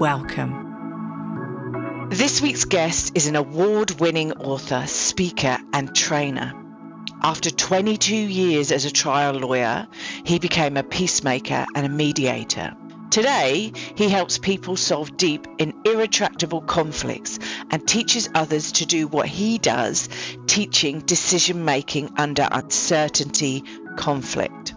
Welcome. This week's guest is an award-winning author, speaker, and trainer. After 22 years as a trial lawyer, he became a peacemaker and a mediator. Today, he helps people solve deep and irretractable conflicts and teaches others to do what he does, teaching decision-making under uncertainty conflict.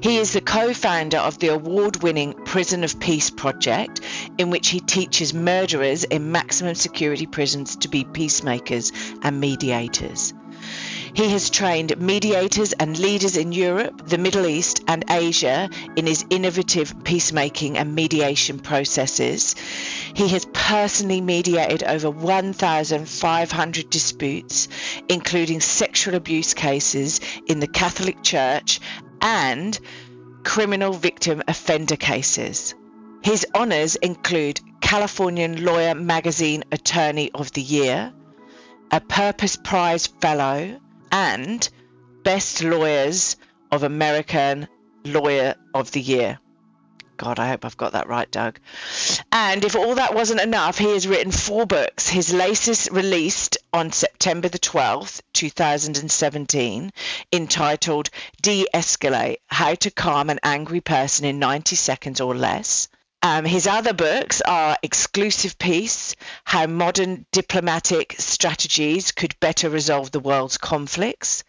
He is the co-founder of the award-winning Prison of Peace Project, in which he teaches murderers in maximum security prisons to be peacemakers and mediators. He has trained mediators and leaders in Europe, the Middle East and Asia in his innovative peacemaking and mediation processes. He has personally mediated over 1,500 disputes, including sexual abuse cases in the Catholic Church and criminal victim offender cases. His honours include Californian Lawyer Magazine Attorney of the Year, a Purpose Prize Fellow, and Best Lawyers of American Lawyer of the Year. God, I hope I've got that right, Doug. And if all that wasn't enough, he has written 4 books. His latest released on September the 12th, 2017, entitled De-Escalate, How to Calm an Angry Person in 90 Seconds or Less. His other books are Exclusive Peace, How Modern Diplomatic Strategies Could Better Resolve the World's Conflicts,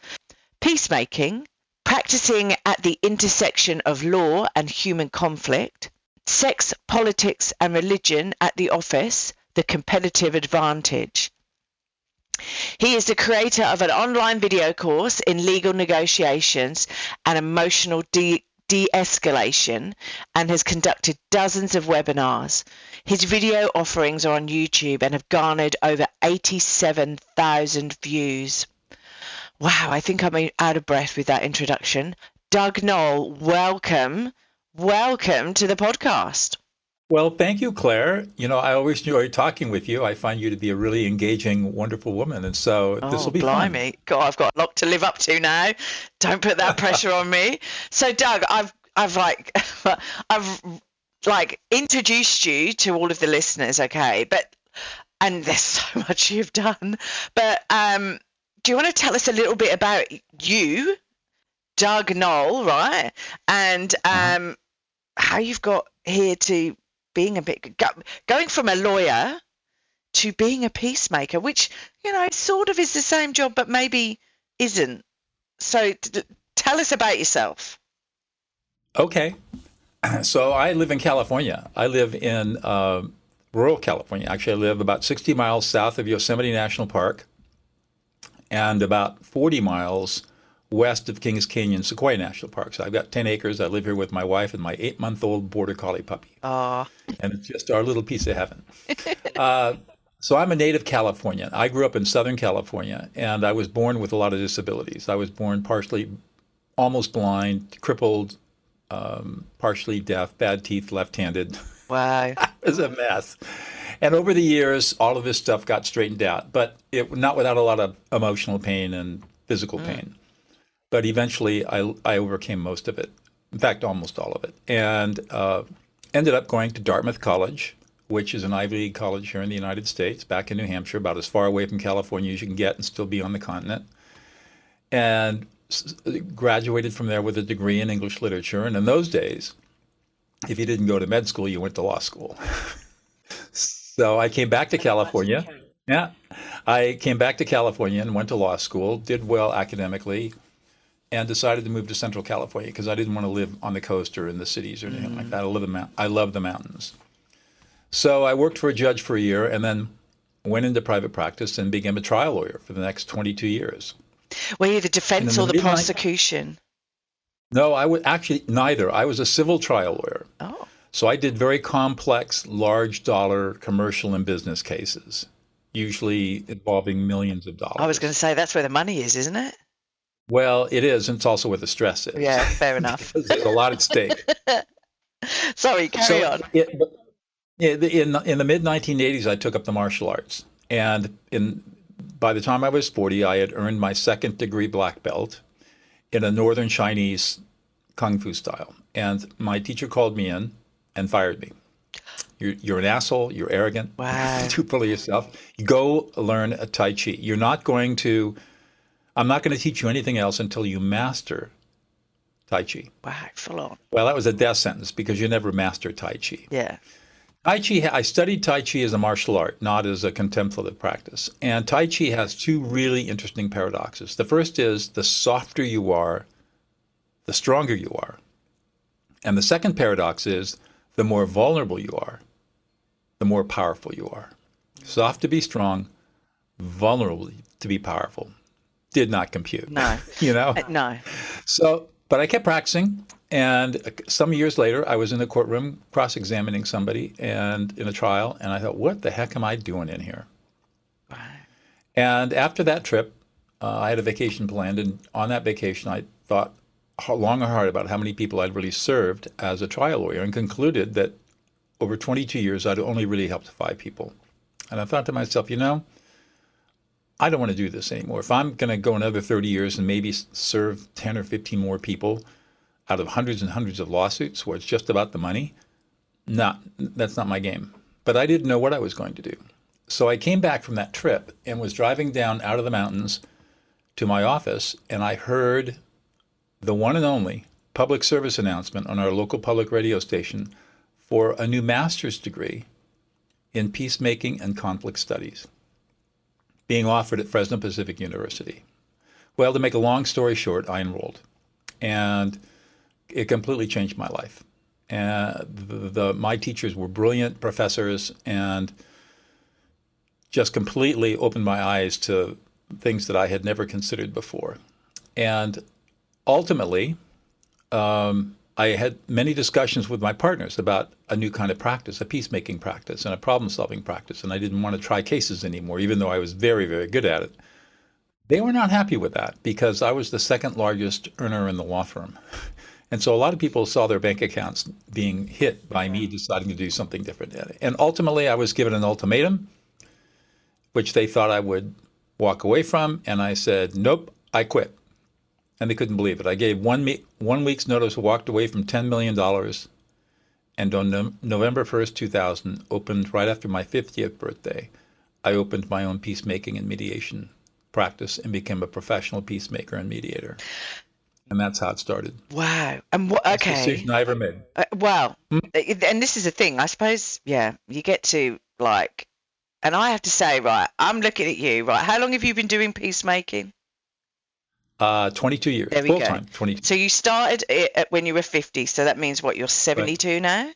Peacemaking, Practicing at the Intersection of Law and Human Conflict, Sex, Politics, and Religion at the Office, The Competitive Advantage. He is the creator of an online video course in legal negotiations and emotional de-escalation and has conducted dozens of webinars. His video offerings are on YouTube and have garnered over 87,000 views. Wow, I think I'm out of breath with that introduction. Doug Noll, welcome to the podcast. Well, thank you, Claire. You know, I always enjoy talking with you. I find you to be a really engaging, wonderful woman. And so this will be blimey. Fun. God, I've got a lot to live up to now. Don't put that pressure on me. So, Doug, I've introduced you to all of the listeners, okay? And there's so much you've done. But do you want to tell us a little bit about you, Doug Noll, right? And how you've got here to being going from a lawyer to being a peacemaker, which, you know, sort of is the same job, but maybe isn't. So tell us about yourself. Okay. So I live in California. I live in rural California. Actually, I live about 60 miles south of Yosemite National Park and about 40 miles west of Kings Canyon Sequoia National Park. So I've got 10 acres. I live here with my wife and my 8-month-old border collie puppy. Aww. And it's just our little piece of heaven. So I'm a native Californian. I grew up in Southern California, and I was born with a lot of disabilities. I was born partially, almost blind, crippled, partially deaf, bad teeth, left-handed. Wow. I was a mess. And over the years, all of this stuff got straightened out, but not without a lot of emotional pain and physical pain. But eventually, I overcame most of it. In fact, almost all of it. And ended up going to Dartmouth College, which is an Ivy League college here in the United States, back in New Hampshire, about as far away from California as you can get and still be on the continent. And graduated from there with a degree in English literature. And in those days, if you didn't go to med school, you went to law school. So I came back to California. Yeah, I came back to California and went to law school, did well academically, and decided to move to Central California because I didn't want to live on the coast or in the cities or anything like that. I love the mountains. So I worked for a judge for a year and then went into private practice and became a trial lawyer for the next 22 years. Were you the defense or the prosecution? No, I was actually neither. I was a civil trial lawyer. Oh. So I did very complex, large dollar commercial and business cases, usually involving millions of dollars. I was going to say, that's where the money is, isn't it? Well, it is, and it's also where the stress is. Yeah, fair enough. There's a lot at stake. Sorry, carry on. In the mid-1980s, I took up the martial arts. And by the time I was 40, I had earned my second degree black belt in a northern Chinese Kung Fu style. And my teacher called me in and fired me. You're an asshole. You're arrogant. Wow. Too full of yourself. Go learn a Tai Chi. I'm not going to teach you anything else until you master Tai Chi. Wow, full on. Well, that was a death sentence because you never master Tai Chi. Yeah. Tai Chi, I studied Tai Chi as a martial art, not as a contemplative practice. And Tai Chi has two really interesting paradoxes. The first is the softer you are, the stronger you are. And the second paradox is the more vulnerable you are, the more powerful you are. Soft to be strong, vulnerable to be powerful. Did not compute. No. You know? No. So, but I kept practicing. And some years later, I was in the courtroom cross-examining somebody and in a trial, and I thought, what the heck am I doing in here? And after that trip, I had a vacation planned, and on that vacation, I thought long and hard about how many people I'd really served as a trial lawyer and concluded that over 22 years, I'd only really helped 5 people. And I thought to myself, you know, I don't want to do this anymore. If I'm going to go another 30 years and maybe serve 10 or 15 more people, out of hundreds and hundreds of lawsuits where it's just about the money, that's not my game. But I didn't know what I was going to do. So I came back from that trip and was driving down out of the mountains to my office, and I heard the one and only public service announcement on our local public radio station for a new master's degree in peacemaking and conflict studies being offered at Fresno Pacific University. Well, to make a long story short, I enrolled. And it completely changed my life. And my teachers were brilliant professors and just completely opened my eyes to things that I had never considered before. And ultimately, I had many discussions with my partners about a new kind of practice, a peacemaking practice and a problem-solving practice. And I didn't want to try cases anymore, even though I was very, very good at it. They were not happy with that because I was the second largest earner in the law firm. And so a lot of people saw their bank accounts being hit by me deciding to do something different. And ultimately, I was given an ultimatum, which they thought I would walk away from. And I said, nope, I quit. And they couldn't believe it. I gave one week's notice, walked away from $10 million. And on November 1st, 2000, opened right after my 50th birthday, I opened my own peacemaking and mediation practice and became a professional peacemaker and mediator. And that's how it started. Wow. And what, okay. That's the decision I ever made. Wow. And this is the thing, I suppose, yeah, you get to like, and I have to say, right, I'm looking at you, right, how long have you been doing peacemaking? 22 years. There we go. Full time, 22. So you started it when you were 50. So that means what, you're 72 right now?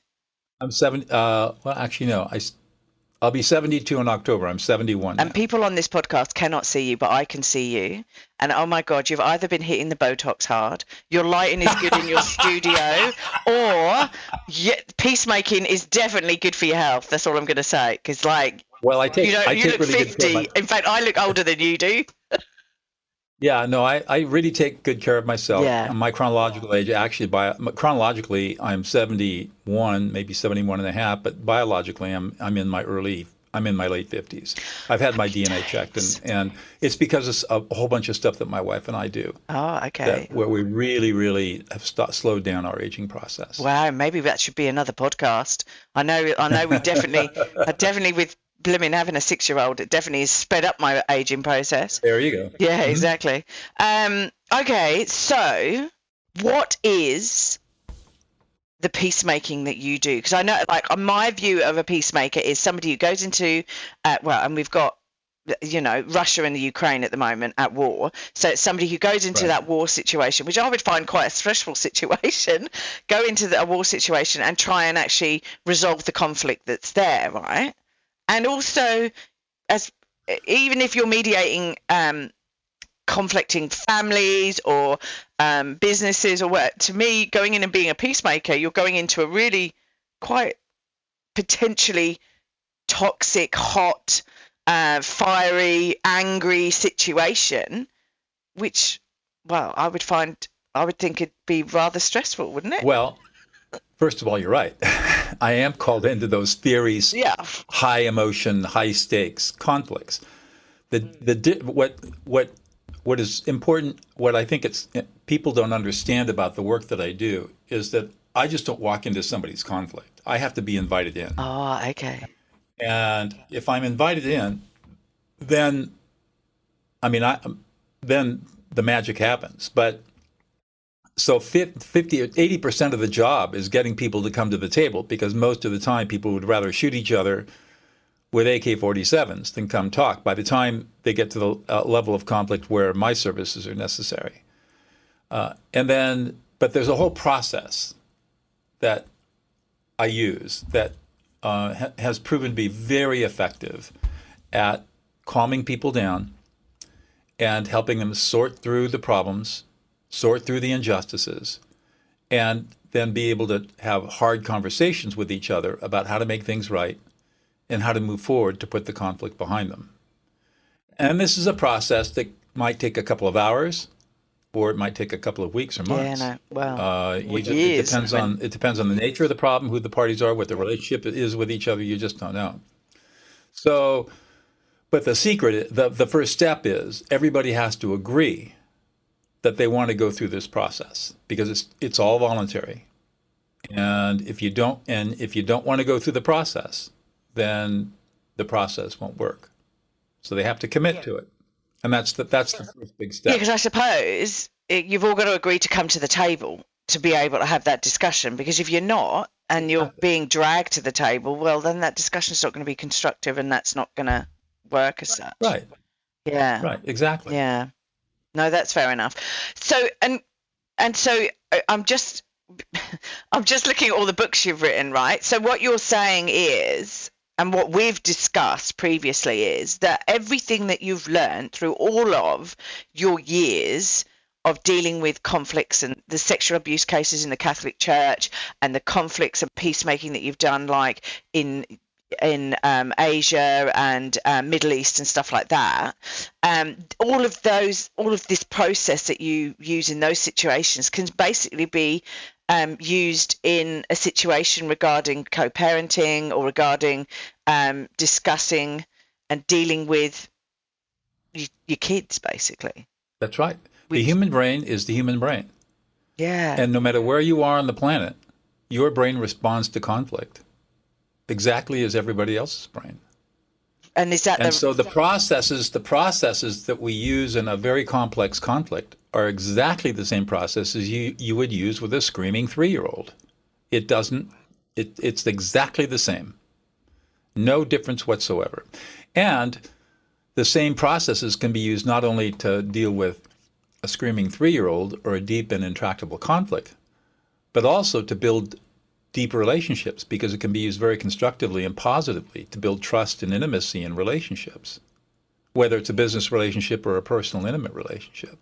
I'm 70. Well, actually, no, I'll be 72 in October. I'm 71 now. And people on this podcast cannot see you, but I can see you. And oh my God, you've either been hitting the Botox hard, your lighting is good in your studio, or peacemaking is definitely good for your health. That's all I'm going to say. Because like, well, you look really 50. In fact, I look older than you do. Yeah, no, I really take good care of myself. Yeah. My chronological age, actually, chronologically, I'm 71, maybe 71 and a half, but biologically, I'm in my late 50s. I've had my DNA checked, and it's because of a whole bunch of stuff that my wife and I do. Oh, okay. Where we really, really have slowed down our aging process. Wow, maybe that should be another podcast. I know, we definitely, with blimmin' having a 6-year-old, it definitely has sped up my aging process. There you go. Yeah, exactly. Okay, so what is the peacemaking that you do? Because I know, like, my view of a peacemaker is somebody who goes into, and we've got, you know, Russia and the Ukraine at the moment at war. So it's somebody who goes into that war situation, which I would find quite a stressful situation, go into a war situation and try and actually resolve the conflict that's there, right? And also, even if you're mediating conflicting families or businesses or what, to me, going in and being a peacemaker, you're going into a really quite potentially toxic, hot, fiery, angry situation, which, well, I would think it'd be rather stressful, wouldn't it? Well, first of all, you're right. I am called into those theories, high emotion, high stakes conflicts. What is important, what I think it's people don't understand about the work that I do is that I just don't walk into somebody's conflict. I have to be invited in. Oh, okay. And if I'm invited in, then, I mean, then the magic happens. But so 80% of the job is getting people to come to the table, because most of the time people would rather shoot each other with AK-47s than come talk by the time they get to the level of conflict where my services are necessary. But there's a whole process that I use that has proven to be very effective at calming people down and helping them sort through the problems, sort through the injustices, and then be able to have hard conversations with each other about how to make things right and how to move forward to put the conflict behind them. And this is a process that might take a couple of hours, or it might take a couple of weeks or months. Yeah, it depends on the nature of the problem, who the parties are, what the relationship is with each other. You just don't know. So, but the secret, the first step is everybody has to agree that they want to go through this process, because it's all voluntary. And if you don't want to go through the process, then the process won't work. So they have to commit to it. And that's the first big step. Yeah, because I suppose you've all got to agree to come to the table to be able to have that discussion, because if you're not and you're being dragged to the table, well, then that discussion's not going to be constructive and that's not going to work as such. Right. Yeah. Right, exactly. Yeah. No, that's fair enough. So, and so I'm just looking at all the books you've written, right? So what you're saying is, and what we've discussed previously, is that everything that you've learned through all of your years of dealing with conflicts and the sexual abuse cases in the Catholic Church and the conflicts and peacemaking that you've done, like in Asia and Middle East and stuff like that, all of this process that you use in those situations can basically be used in a situation regarding co-parenting or regarding discussing and dealing with your kids, basically. That's right. The human brain is the human brain. Yeah. And no matter where you are on the planet, your brain responds to conflict exactly as everybody else's brain. And so the processes that we use in a very complex conflict are exactly the same processes you would use with a screaming 3-year-old. It's exactly the same. No difference whatsoever. And the same processes can be used not only to deal with a screaming 3-year-old or a deep and intractable conflict, but also to build deep relationships, because it can be used very constructively and positively to build trust and intimacy in relationships, whether it's a business relationship or a personal intimate relationship.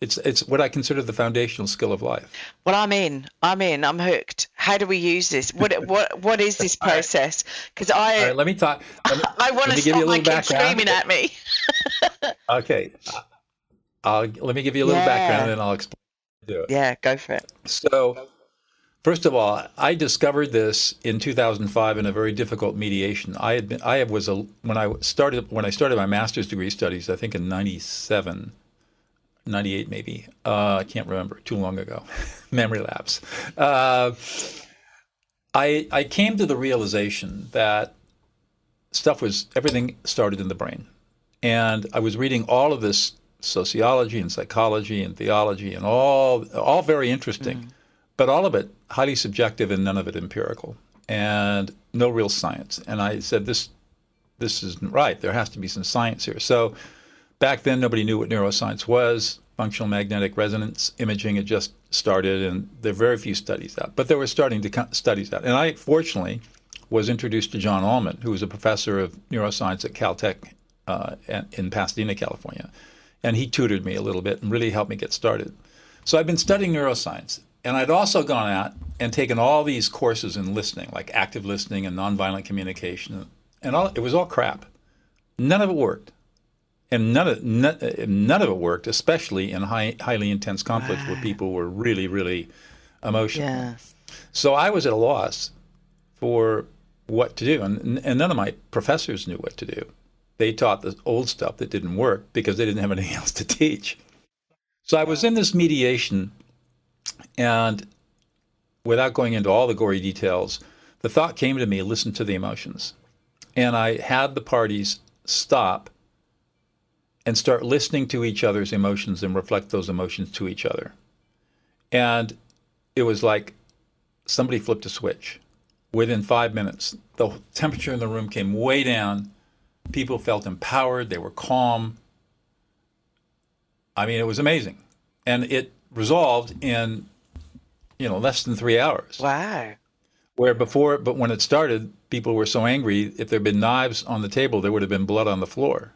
It's what I consider the foundational skill of life. Well, I'm in. I'm hooked. How do we use this? What is this process? Because all right, let me talk. I want to stop my kids screaming at me. Okay. Let me give you a little background, and I'll explain how to do it. Yeah, go for it. So, first of all, I discovered this in 2005 in a very difficult mediation. When I started my master's degree studies, I think in 97, 98 maybe. I can't remember. Too long ago. Memory lapse. I came to the realization that everything started in the brain. And I was reading all of this sociology and psychology and theology and all very interesting. Mm-hmm. But all of it highly subjective and none of it empirical, and no real science. And I said, this isn't right. There has to be some science here. So back then, nobody knew what neuroscience was. Functional magnetic resonance imaging had just started, and there were very few studies out. But there were studies out. And I, fortunately, was introduced to John Allman, who was a professor of neuroscience at Caltech in Pasadena, California. And he tutored me a little bit and really helped me get started. So I've been studying neuroscience And I'd also gone out and taken all these courses in listening, like active listening and nonviolent communication, and all, it was all crap. None of it worked. And none of it worked, especially in highly intense conflict where people were really, really emotional. Yes. So I was at a loss for what to do. And none of my professors knew what to do. They taught the old stuff that didn't work because they didn't have anything else to teach. So I was in this mediation, and without going into all the gory details, the thought came to me, listen to the emotions. And I had the parties stop and start listening to each other's emotions and reflect those emotions to each other. And it was like somebody flipped a switch. Within 5 minutes, the temperature in the room came way down. People felt empowered, they were calm. I mean, it was amazing. And it resolved in, you know, less than 3 hours. Wow. Where before, but when it started, people were so angry, if there'd been knives on the table, there would have been blood on the floor.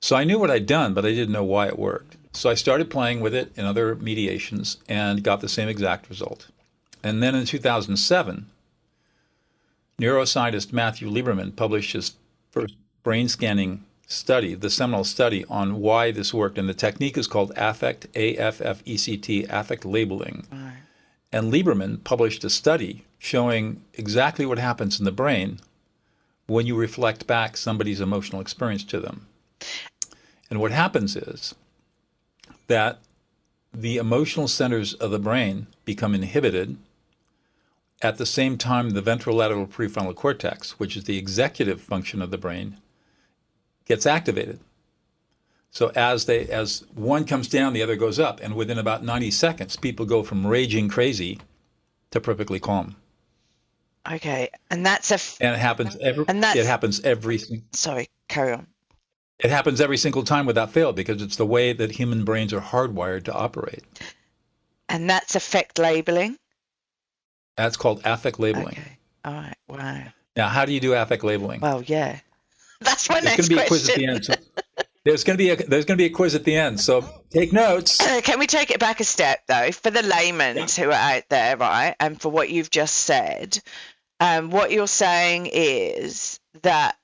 So I knew what I'd done, but I didn't know why it worked. So I started playing with it in other mediations and got the same exact result. And then in 2007, neuroscientist Matthew Lieberman published his first brain scanning study, the seminal study on why this worked. And the technique is called affect, A-F-F-E-C-T, affect labeling. Right. And Lieberman published a study showing exactly what happens in the brain when you reflect back somebody's emotional experience to them. And what happens is that the emotional centers of the brain become inhibited. At the same time, the ventral lateral prefrontal cortex, which is the executive function of the brain, gets activated. So as one comes down, the other goes up. And within about 90 seconds, people go from raging crazy to perfectly calm. Okay. And that's It happens every single time without fail, because it's the way that human brains are hardwired to operate. And that's affect labeling? That's called affect labeling. Okay. All right. Wow. Now, how do you do affect labeling? Well, yeah. That's my next question. There's going to be a quiz at the end, so take notes. Can we take it back a step, though, for the laymen who are out there, right, and for what you've just said? What you're saying is that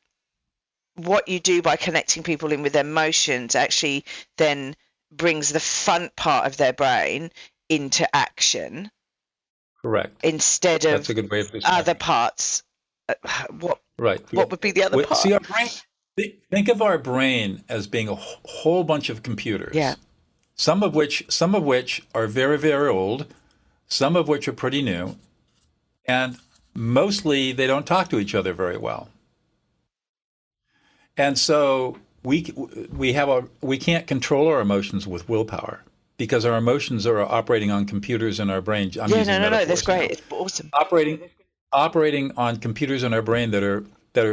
what you do by connecting people in with their emotions actually then brings the fun part of their brain into action. Correct. Instead of other parts. What would be the other part? See, our brain, think of our brain as being a whole bunch of computers. Yeah. Some of which are very, very old, some of which are pretty new, and mostly they don't talk to each other very well. And so we can't control our emotions with willpower, because our emotions are operating on computers in our brain. No, that's great. It's awesome. Operating on computers in our brain that are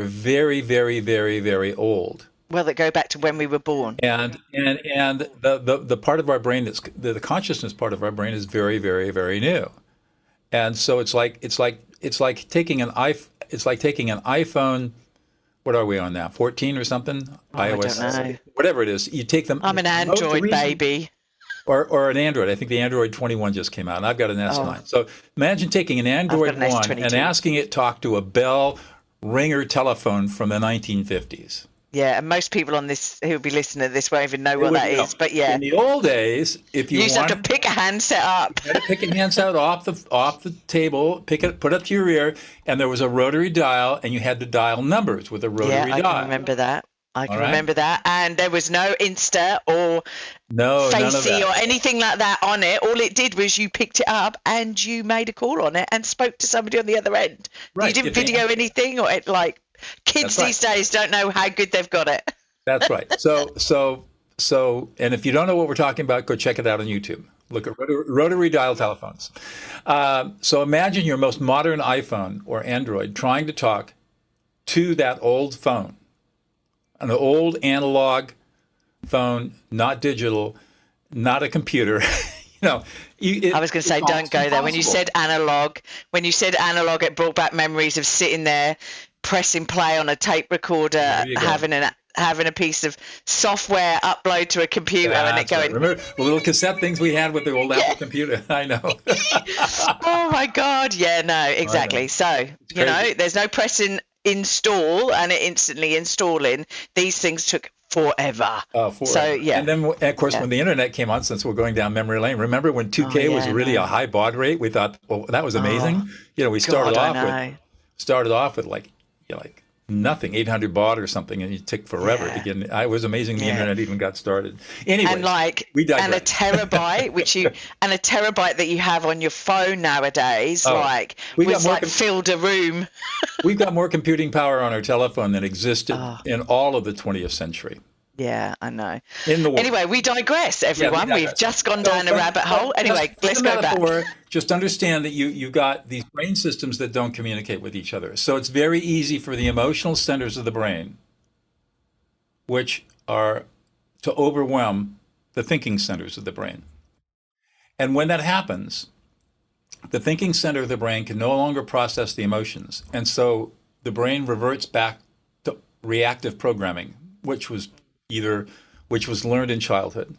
very, very, very, very old. Well, that go back to when we were born. And the part of our brain that's the consciousness part of our brain is very, very, very new. And so it's like taking an iPhone. What are we on now? 14 or something? Oh, iOS, I don't know. Whatever it is, you take them. I'm an Android baby. Or an Android. I think the Android 21 just came out, and I've got an S9. Oh. So imagine taking an Android 1 and asking it talk to a bell ringer telephone from the 1950s. Yeah, and most people on this who'll be listening to this won't even know what that is. But yeah, in the old days, if you just have to pick a handset up, you had to pick a handset off the table, put up to your ear, and there was a rotary dial, and you had to dial numbers with a rotary dial. Yeah, I remember that. I can remember that. And there was no Insta or Facey or anything like that on it. All it did was you picked it up and you made a call on it and spoke to somebody on the other end. Right. You didn't video anything or it like. Kids these days don't know how good they've got it. That's right. So, and if you don't know what we're talking about, go check it out on YouTube. Look at rotary dial telephones. So imagine your most modern iPhone or Android trying to talk to that old phone, an old analog phone, not digital, not a computer. I was going to say, don't go there. When you said analog, it brought back memories of sitting there, pressing play on a tape recorder, having an having a piece of software upload to a computer and it going. Remember the little cassette things we had with the old Apple computer? I know. Oh my God. Yeah, no, exactly. So, you know, there's no pressing install and it instantly installing. These things took forever. So yeah, and then of course when the internet came on, since we're going down memory lane, remember when 2K was really a high baud rate? We thought, well, that was amazing. You know, we started off with like nothing, 800 baud or something, and you took forever to get. It was amazing the internet even got started. Anyway, and like a terabyte, and a terabyte that you have on your phone nowadays, like was like filled a room. We've got more computing power on our telephone than existed in all of the 20th century. Yeah, I know. In the world. Anyway, we digress, everyone. We've just gone down a rabbit hole. Anyway, let's go back. Just understand that you got these brain systems that don't communicate with each other. So it's very easy for the emotional centers of the brain, which are to overwhelm the thinking centers of the brain. And when that happens, the thinking center of the brain can no longer process the emotions. And so the brain reverts back to reactive programming, which was learned in childhood.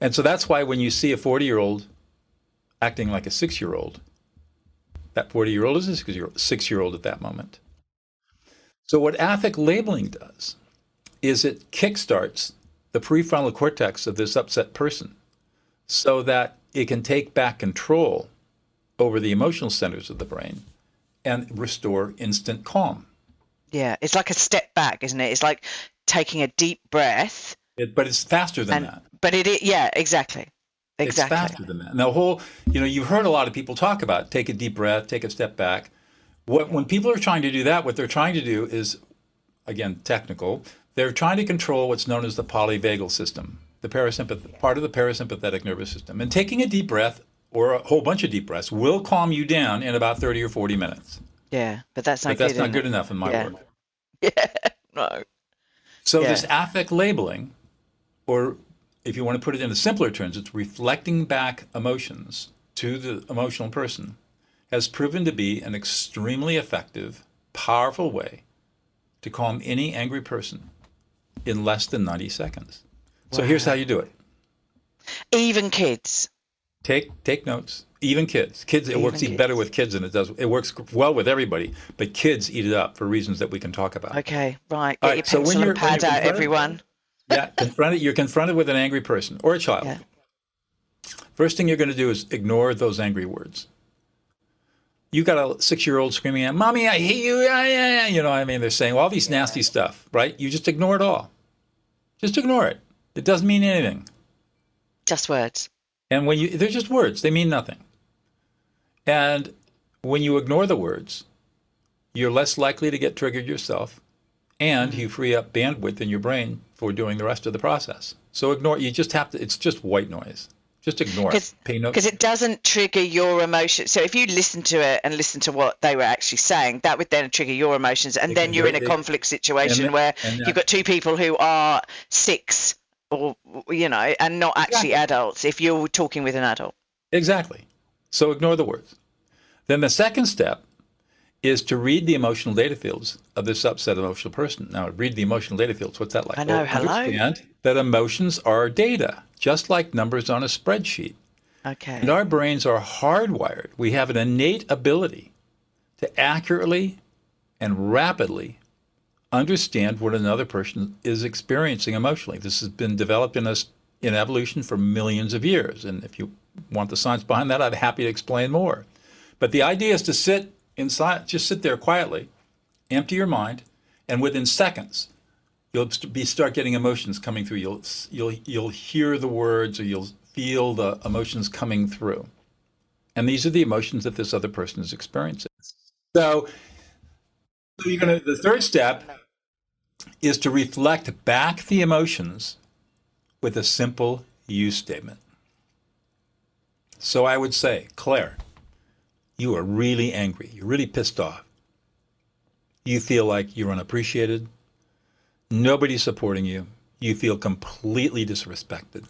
And so that's why when you see a 40-year-old acting like a 6-year-old, that 40-year-old is a 6-year-old at that moment. So what affect labeling does is it kickstarts the prefrontal cortex of this upset person so that it can take back control over the emotional centers of the brain and restore instant calm. Yeah, it's like a step back, isn't it? It's like taking a deep breath. But it's faster than that. But it, yeah, exactly. It's faster than that. And the whole, you know, you've heard a lot of people talk about take a deep breath, take a step back. When people are trying to do that, what they're trying to do is, again, technical. They're trying to control what's known as the polyvagal system, the part of the parasympathetic nervous system. And taking a deep breath or a whole bunch of deep breaths will calm you down in about 30 or 40 minutes. Yeah, but that's not good enough in my work. Yeah, no. So this affect labeling, or if you want to put it in simpler terms, it's reflecting back emotions to the emotional person, has proven to be an extremely effective, powerful way to calm any angry person in less than 90 seconds. Wow. So here's how you do it. Even kids. Take notes. Even kids. It works better with kids than it does. It works well with everybody, but kids eat it up for reasons that we can talk about. Okay, right. Get your pencil and pad out, everyone. Yeah, you're confronted with an angry person or a child. Yeah. First thing you're going to do is ignore those angry words. You got a 6-year-old screaming at, "Mommy, I hate you!" You know what I mean? They're saying all these nasty stuff, right? You just ignore it all. Just ignore it. It doesn't mean anything. Just words. And when they're just words. They mean nothing. And when you ignore the words, you're less likely to get triggered yourself, and you free up bandwidth in your brain for doing the rest of the process. So ignore it. You just have to, it's just white noise. Just ignore it. Pay no attention. Because it doesn't trigger your emotions. So if you listen to it and listen to what they were actually saying, that would then trigger your emotions. And then you're in a conflict situation where you've got two people who are 6 or, you know, and not actually adults if you're talking with an adult. Exactly. So ignore the words. Then the second step is to read the emotional data fields of this upset emotional person. Now, read the emotional data fields. What's that like? I know, hello. Understand that emotions are data, just like numbers on a spreadsheet. Okay. And our brains are hardwired. We have an innate ability to accurately and rapidly understand what another person is experiencing emotionally. This has been developed in us in evolution for millions of years. And if you want the science behind that, I'd be happy to explain more. But the idea is to sit inside, just sit there quietly, empty your mind, and within seconds, you'll start getting emotions coming through. You'll hear the words, or you'll feel the emotions coming through. And these are the emotions that this other person is experiencing. So you're going to, the third step is to reflect back the emotions with a simple you statement. So I would say, Claire, you are really angry. You're really pissed off. You feel like you're unappreciated. Nobody's supporting you. You feel completely disrespected.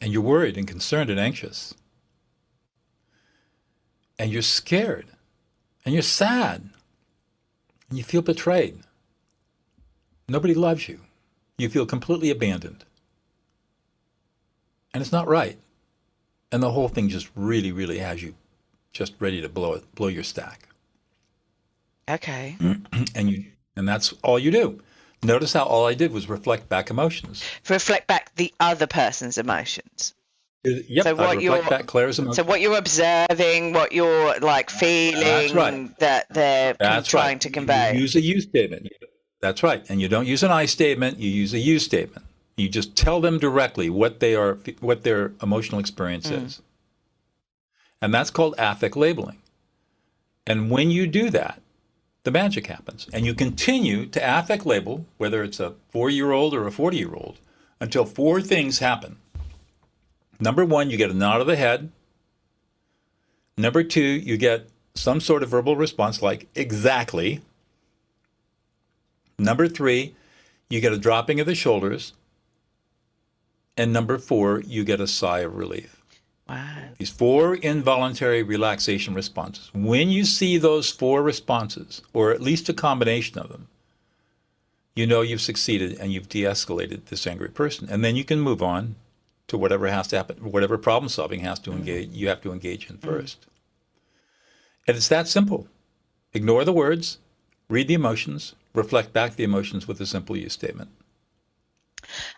And you're worried and concerned and anxious. And you're scared. And you're sad. And you feel betrayed. Nobody loves you. You feel completely abandoned. And it's not right. And the whole thing just really, really has you just ready to blow your stack. Okay. And that's all you do. Notice how all I did was reflect back emotions. Reflect back the other person's emotions. Yep, so what you're, back Claire's emotions. So what you're observing, what you're like feeling, that's right. that they're that's trying right. to convey. You use a you statement. That's right. And you don't use an I statement, you use a you statement. You just tell them directly what they are, what their emotional experience is. And that's called affect labeling. And when you do that, the magic happens. And you continue to affect label, whether it's a 4-year-old or a 40-year-old, until 4 things happen. Number 1, you get a nod of the head. Number 2, you get some sort of verbal response like exactly. Number 3, you get a dropping of the shoulders. And number 4, you get a sigh of relief. Wow. These 4 involuntary relaxation responses. When you see those 4 responses, or at least a combination of them, you know you've succeeded and you've de-escalated this angry person. And then you can move on to whatever has to happen, whatever problem solving has to engage, you have to engage in first. And it's that simple. Ignore the words, read the emotions, reflect back the emotions with a simple use statement.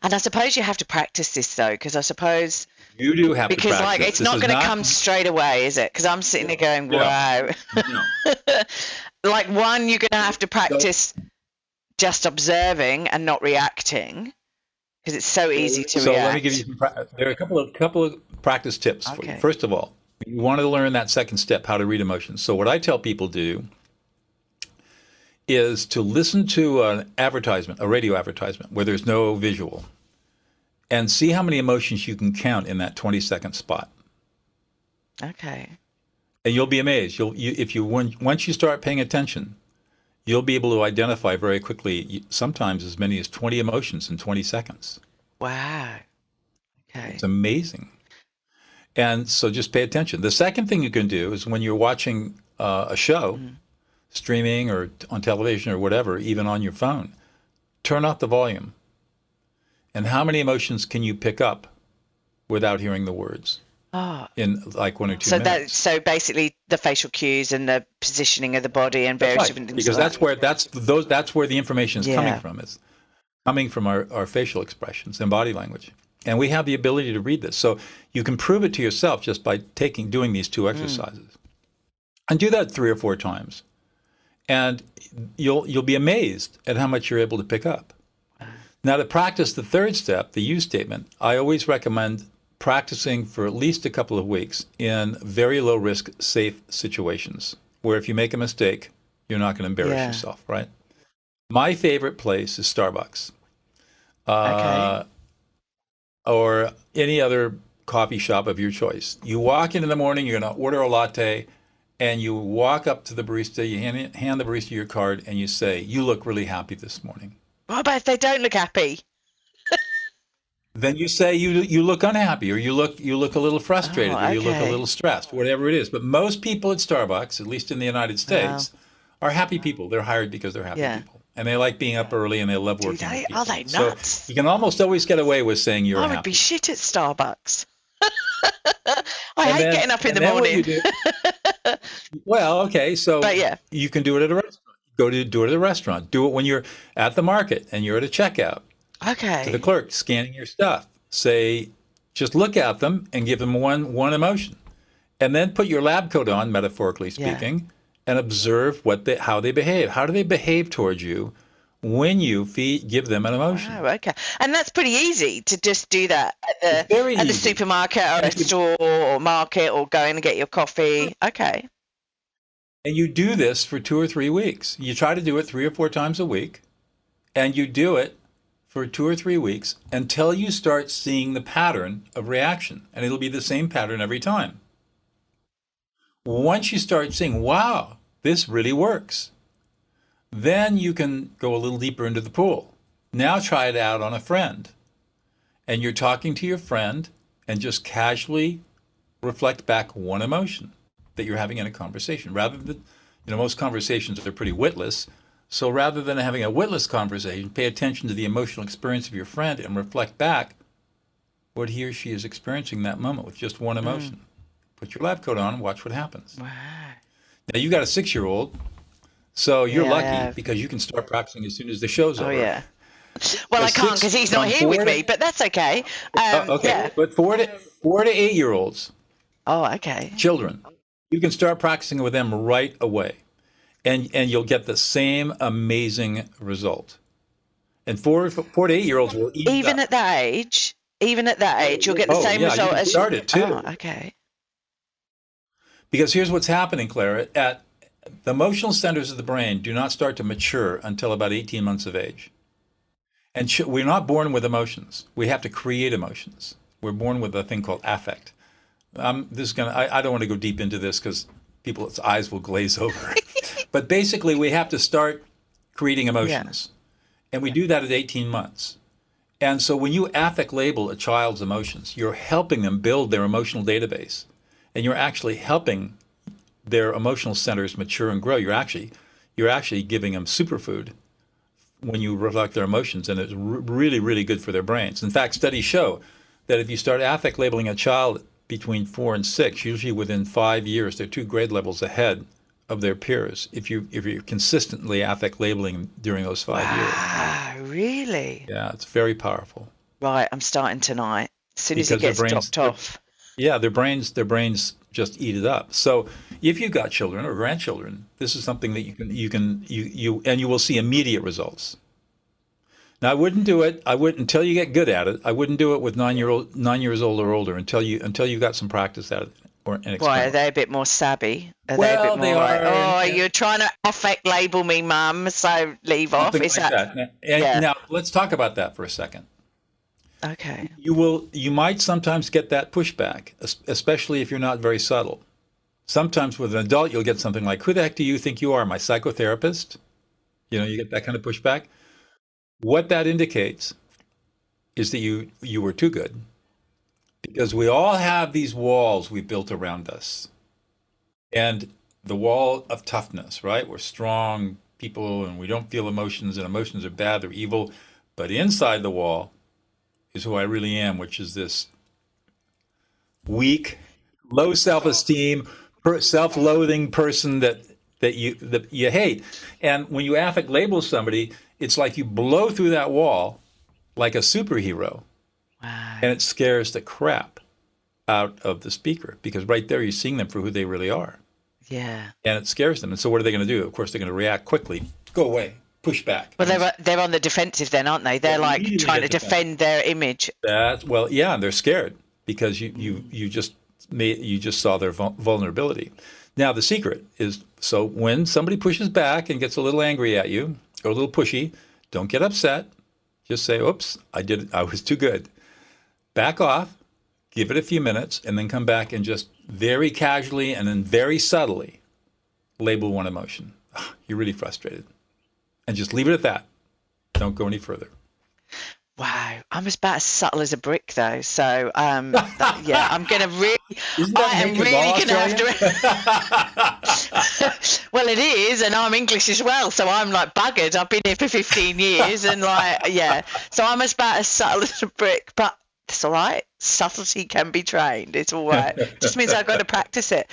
And I suppose you have to practice this, though, because I suppose you do have because, to practice. Because like, it's not going to come straight away, is it? Because I'm sitting there going, wow. No. Like, one, you're going to have to practice just observing and not reacting, because it's so easy to react. So let me give you some practice. There are a couple of practice tips for you. First of all, you want to learn that second step, how to read emotions. So what I tell people to do is to listen to an advertisement, a radio advertisement, where there's no visual, and see how many emotions you can count in that 20-second spot. Okay. And you'll be amazed. Once you start paying attention, you'll be able to identify very quickly, sometimes as many as 20 emotions in 20 seconds. Wow. Okay. It's amazing. And so just pay attention. The second thing you can do is when you're watching a show, streaming or on television or whatever, even on your phone, turn off the volume. And how many emotions can you pick up without hearing the words in like 1 or 2 minutes? So basically the facial cues and the positioning of the body and various different things. Because that's where the information is coming from. It's coming from our facial expressions and body language. And we have the ability to read this. So you can prove it to yourself just by doing these 2 exercises. And do that 3 or 4 times. And you'll be amazed at how much you're able to pick up. Now, to practice the third step, the you statement, I always recommend practicing for at least a couple of weeks in very low-risk, safe situations, where if you make a mistake, you're not going to embarrass yourself, right? My favorite place is Starbucks or any other coffee shop of your choice. You walk in the morning, you're going to order a latte, and you walk up to the barista, you hand the barista your card, and you say, you look really happy this morning. What about if they don't look happy? Then you say, you look unhappy, or you look a little frustrated, or you look a little stressed, whatever it is. But most people at Starbucks, at least in the United States, are happy people. They're hired because they're happy people. And they like being up early, and they love working with people. Are they nuts? So you can almost always get away with saying you're happy. I would be shit at Starbucks. I hate getting up in the morning. Well, okay, so you can do it at a restaurant. Do it at a restaurant. Do it when you're at the market and you're at a checkout. Okay. To the clerk scanning your stuff. Say, just look at them and give them one emotion, and then put your lab coat on, metaphorically speaking, and observe how they behave. How do they behave towards you when you give them an emotion? Oh, okay. And that's pretty easy to just do that at the supermarket or a store or market or going and get your coffee. Okay. And you do this for 2 or 3 weeks. You try to do it 3 or 4 times a week, and you do it for 2 or 3 weeks until you start seeing the pattern of reaction, and it'll be the same pattern every time. Once you start seeing, wow, this really works, then you can go a little deeper into the pool. Now try it out on a friend. And you're talking to your friend and just casually reflect back one emotion that you're having in a conversation. Rather than, most conversations are pretty witless. So rather than having a witless conversation, pay attention to the emotional experience of your friend and reflect back what he or she is experiencing in that moment with just one emotion. Put your lab coat on and watch what happens. Wow. Now, you got a 6-year-old, so you're lucky because you can start practicing as soon as the show's over. Oh, yeah. Well, I can't because he's not here with me, but that's okay. But 4 to 8-year-olds. Oh, okay. Children. You can start practicing with them right away. And you'll get the same amazing result. And 4 to 8-year-olds will even at that age, you'll get the same result as you started too. Oh, okay. Because here's what's happening, Clara. At the emotional centers of the brain do not start to mature until about 18 months of age. And we're not born with emotions. We have to create emotions. We're born with a thing called affect. I don't want to go deep into this because people's eyes will glaze over. But basically, we have to start creating emotions. Yeah. And we do that at 18 months. And so when you affect label a child's emotions, you're helping them build their emotional database. And you're actually helping their emotional centers mature and grow. You're actually giving them superfood when you reflect their emotions. And it's really, really good for their brains. In fact, studies show that if you start affect labeling a child between 4 and 6, usually within 5 years, they're 2 grade levels ahead of their peers if you're consistently affect labeling during those 5 years. Ah, really? Yeah, it's very powerful. Right, I'm starting tonight. As soon as it gets dropped off. Yeah, their brains just eat it up. So if you've got children or grandchildren, this is something that you will see immediate results. Now, I wouldn't until you get good at it. I wouldn't do it with 9 years old or older until you've got some practice at it. Why are they a bit more savvy? They are. You're trying to affect label me, Mum. So leave off. Now let's talk about that for a second. Okay. You might sometimes get that pushback, especially if you're not very subtle. Sometimes with an adult, you'll get something like, "Who the heck do you think you are? My psychotherapist?" You know, you get that kind of pushback. What that indicates is that you were too good. Because we all have these walls we built around us. And the wall of toughness, right? We're strong people and we don't feel emotions, and emotions are bad, they're evil. But inside the wall is who I really am, which is this weak, low self-esteem, self-loathing person that you hate. And when you affect label somebody, it's like you blow through that wall like a superhero. Wow. And it scares the crap out of the speaker, because right there you're seeing them for who they really are. Yeah. And it scares them. And so what are they going to do? Of course, they're going to react quickly. Go away. Push back. Well, they're on the defensive then, aren't they? They're like trying to defend their image. Yeah, and they're scared because you just saw their vulnerability. Now, the secret is, so when somebody pushes back and gets a little angry at you or a little pushy, don't get upset. Just say, "Oops, I was too good." Back off, give it a few minutes, and then come back and just very casually and then very subtly label one emotion. You're really frustrated. And just leave it at that. Don't go any further. Wow. I'm about as subtle as a brick, though. So, I'm going to really... I am really going to have to... Well, it is, and I'm English as well, so I'm, like, buggered. I've been here for 15 years, and, So I'm about as subtle as a brick, but... It's all right. Subtlety can be trained. It's all right. It just means I've got to practice it.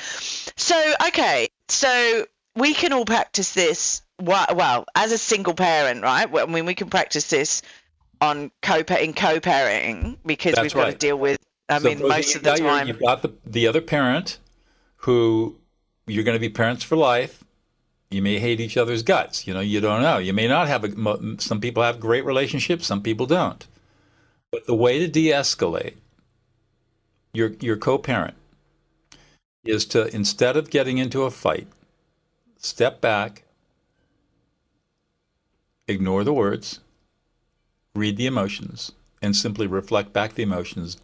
So, okay. So we can all practice this. Well, as a single parent, right? I mean, we can practice this on co-parenting because that's we've got to deal with, most of the time. You've got the other parent who you're going to be parents for life. You may hate each other's guts. You know, you don't know. You may not have some people have great relationships. Some people don't. But the way to de-escalate your co-parent is to, instead of getting into a fight, step back, ignore the words, read the emotions, and simply reflect back the emotions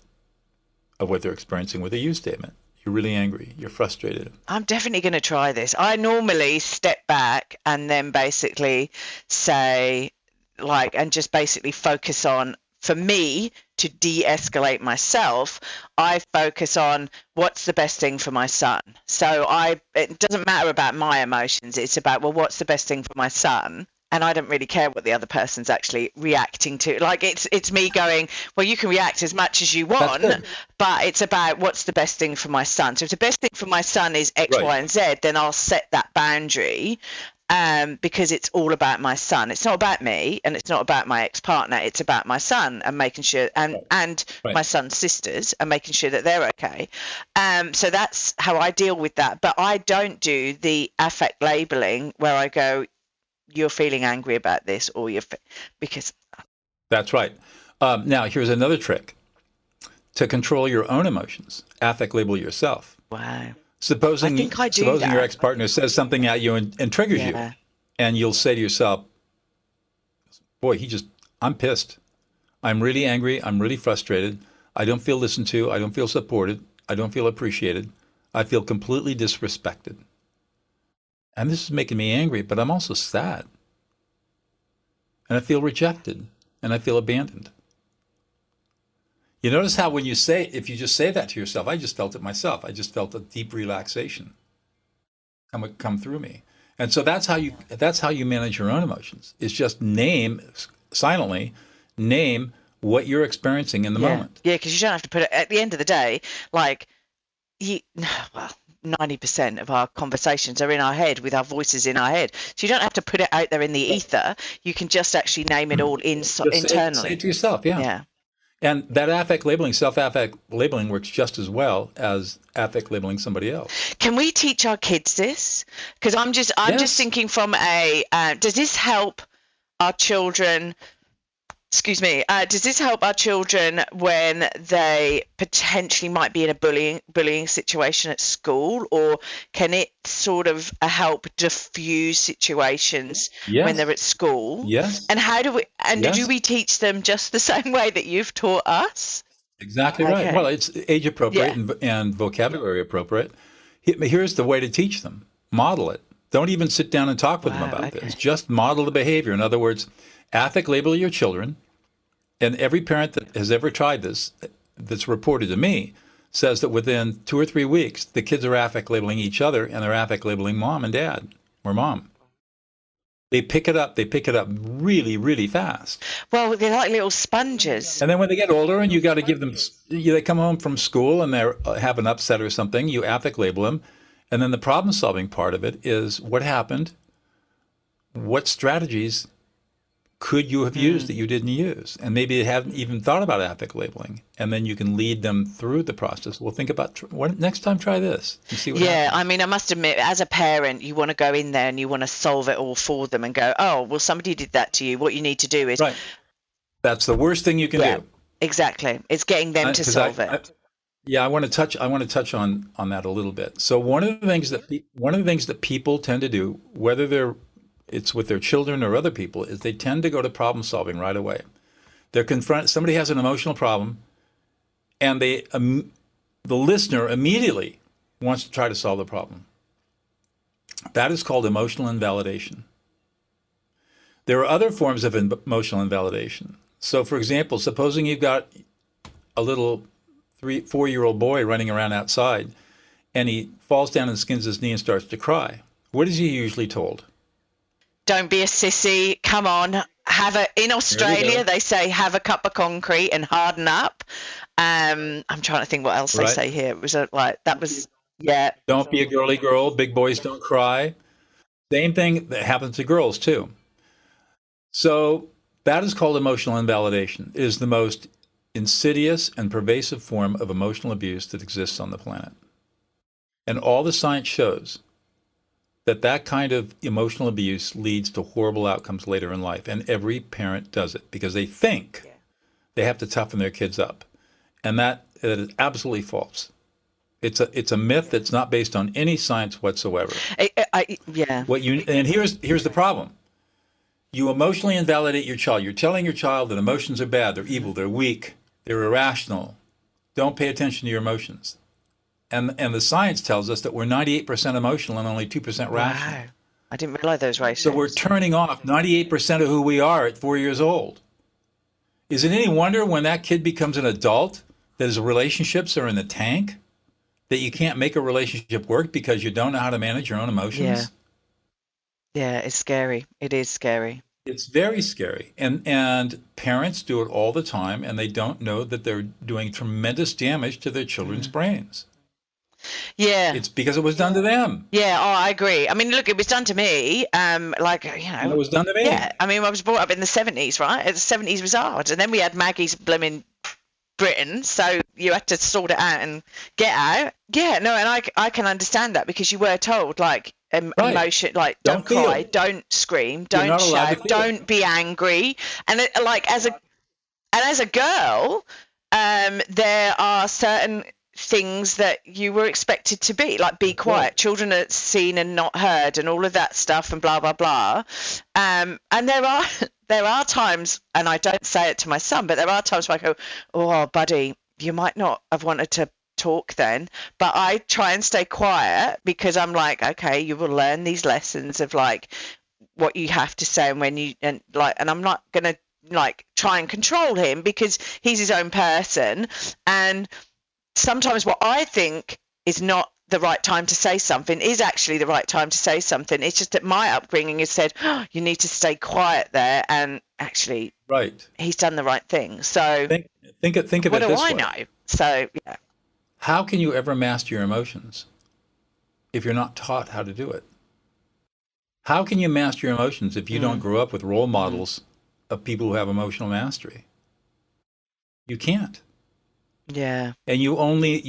of what they're experiencing with a you statement. You're really angry. You're frustrated. I'm definitely going to try this. I normally step back and then basically say, and just basically focus on, for me to de-escalate myself, I focus on what's the best thing for my son. So it doesn't matter about my emotions. It's about, well, what's the best thing for my son? and I don't really care what the other person's actually reacting to. Like it's me going, well, you can react as much as you want, but it's about what's the best thing for my son. So if the best thing for my son is X, right. Y, and Z, then I'll set that boundary. Because it's all about my son. It's not about me, and it's not about my ex-partner. It's about my son and making sure, and my son's sisters, and making sure that they're okay. So that's how I deal with that. But I don't do the affect labeling where I go, "You're feeling angry about this," or "You're," because that's right. Now here's another trick to control your own emotions: affect label yourself. Wow. Supposing your ex-partner says something at you and triggers you, and you'll say to yourself, boy, I'm pissed. I'm really angry. I'm really frustrated. I don't feel listened to. I don't feel supported. I don't feel appreciated. I feel completely disrespected. And this is making me angry, but I'm also sad. And I feel rejected. And I feel abandoned. You notice how when you say, if you just say that to yourself, I just felt it myself. I just felt a deep relaxation come through me. And so that's how you manage your own emotions. It's just silently name what you're experiencing in the moment. Yeah, because you don't have to put it at the end of the day, like 90% of our conversations are in our head with our voices in our head. So you don't have to put it out there in the ether. You can just actually name it all internally. Say it to yourself, yeah. And that affect labeling, self-affect labeling works just as well as affect labeling somebody else. Can we teach our kids this? Because I'm just thinking from a, does this help our children, does this help our children when they potentially might be in a bullying situation at school, or can it sort of help diffuse situations when they're at school? Yes. And do we teach them just the same way that you've taught us? Exactly right. Okay. Well, it's age appropriate and vocabulary appropriate. Here's the way to teach them. Model it. Don't even sit down and talk with them about this. Just model the behavior. In other words, affect label your children. And every parent that has ever tried this, that's reported to me, says that within 2 or 3 weeks, the kids are affect labeling each other and they're affect labeling mom and dad or mom. They pick it up really, really fast. Well, they're like little sponges. And then when they get older and you got to give them, they come home from school and they have an upset or something, you affect label them. And then the problem solving part of it is what happened, what strategies could you have used that you didn't use? And maybe you haven't even thought about affect labeling. And then you can lead them through the process. Well, think about next time, try this and see what happens. Yeah, I mean, I must admit, as a parent, you want to go in there and you want to solve it all for them and go, oh, well, somebody did that to you. What you need to do is... Right. That's the worst thing you can do. Exactly. It's getting them to solve it. I want to touch on that a little bit. So one of the things that people tend to do, whether it's with their children or other people, is they tend to go to problem solving right away. They're somebody has an emotional problem, and the listener immediately wants to try to solve the problem. That is called emotional invalidation. There are other forms of emotional invalidation. So for example, supposing you've got a little 3-4-year-old boy running around outside, and he falls down and skins his knee and starts to cry. What is he usually told? Don't be a sissy. Come on. In Australia, they say, have a cup of concrete and harden up. I'm trying to think what else they say here. It was don't be a girly girl. Big boys don't cry. Same thing that happens to girls too. So that is called emotional invalidation. It is the most insidious and pervasive form of emotional abuse that exists on the planet. And all the science shows that kind of emotional abuse leads to horrible outcomes later in life. And every parent does it because they think they have to toughen their kids up. And that is absolutely false. It's a myth that's not based on any science whatsoever. And here's the problem. You emotionally invalidate your child. You're telling your child that emotions are bad, they're evil, they're weak, they're irrational. Don't pay attention to your emotions. And the science tells us that we're 98% emotional and only 2% rational. Wow. I didn't realize those ratios. So we're turning off 98% of who we are at 4 years old. Is it any wonder when that kid becomes an adult that his relationships are in the tank, that you can't make a relationship work because you don't know how to manage your own emotions? Yeah. Yeah, it's scary. It is scary. It's very scary. And parents do it all the time, and they don't know that they're doing tremendous damage to their children's brains. Yeah. It's because it was done to them. Yeah, oh, I agree. I mean, look, it was done to me. And it was done to me. Yeah, I mean, I was brought up in the 70s, right? The 70s was hard. And then we had Maggie's blooming Britain, so you had to sort it out and get out. Yeah, no, and I can understand that, because you were told, like, emotion, like don't cry, don't scream, don't shout, don't be angry. And it, like, as a girl, there are certain things that you were expected to be, like, be quiet. Right. Children are seen and not heard, and all of that stuff, and blah blah blah. And there are times, and I don't say it to my son, but there are times where I go, "Oh, buddy, you might not have wanted to talk then," but I try and stay quiet, because I'm like, "Okay, you will learn these lessons of, like, what you have to say," and when you and like, and I'm not gonna, like, try and control him, because he's his own person. And sometimes what I think is not the right time to say something is actually the right time to say something. It's just that my upbringing has said, "Oh, you need to stay quiet there," and actually, right, he's done the right thing. So think of it this way. What do I know? So yeah. How can you ever master your emotions if you're not taught how to do it? How can you master your emotions if you don't grow up with role models of people who have emotional mastery? You can't. Yeah. And you only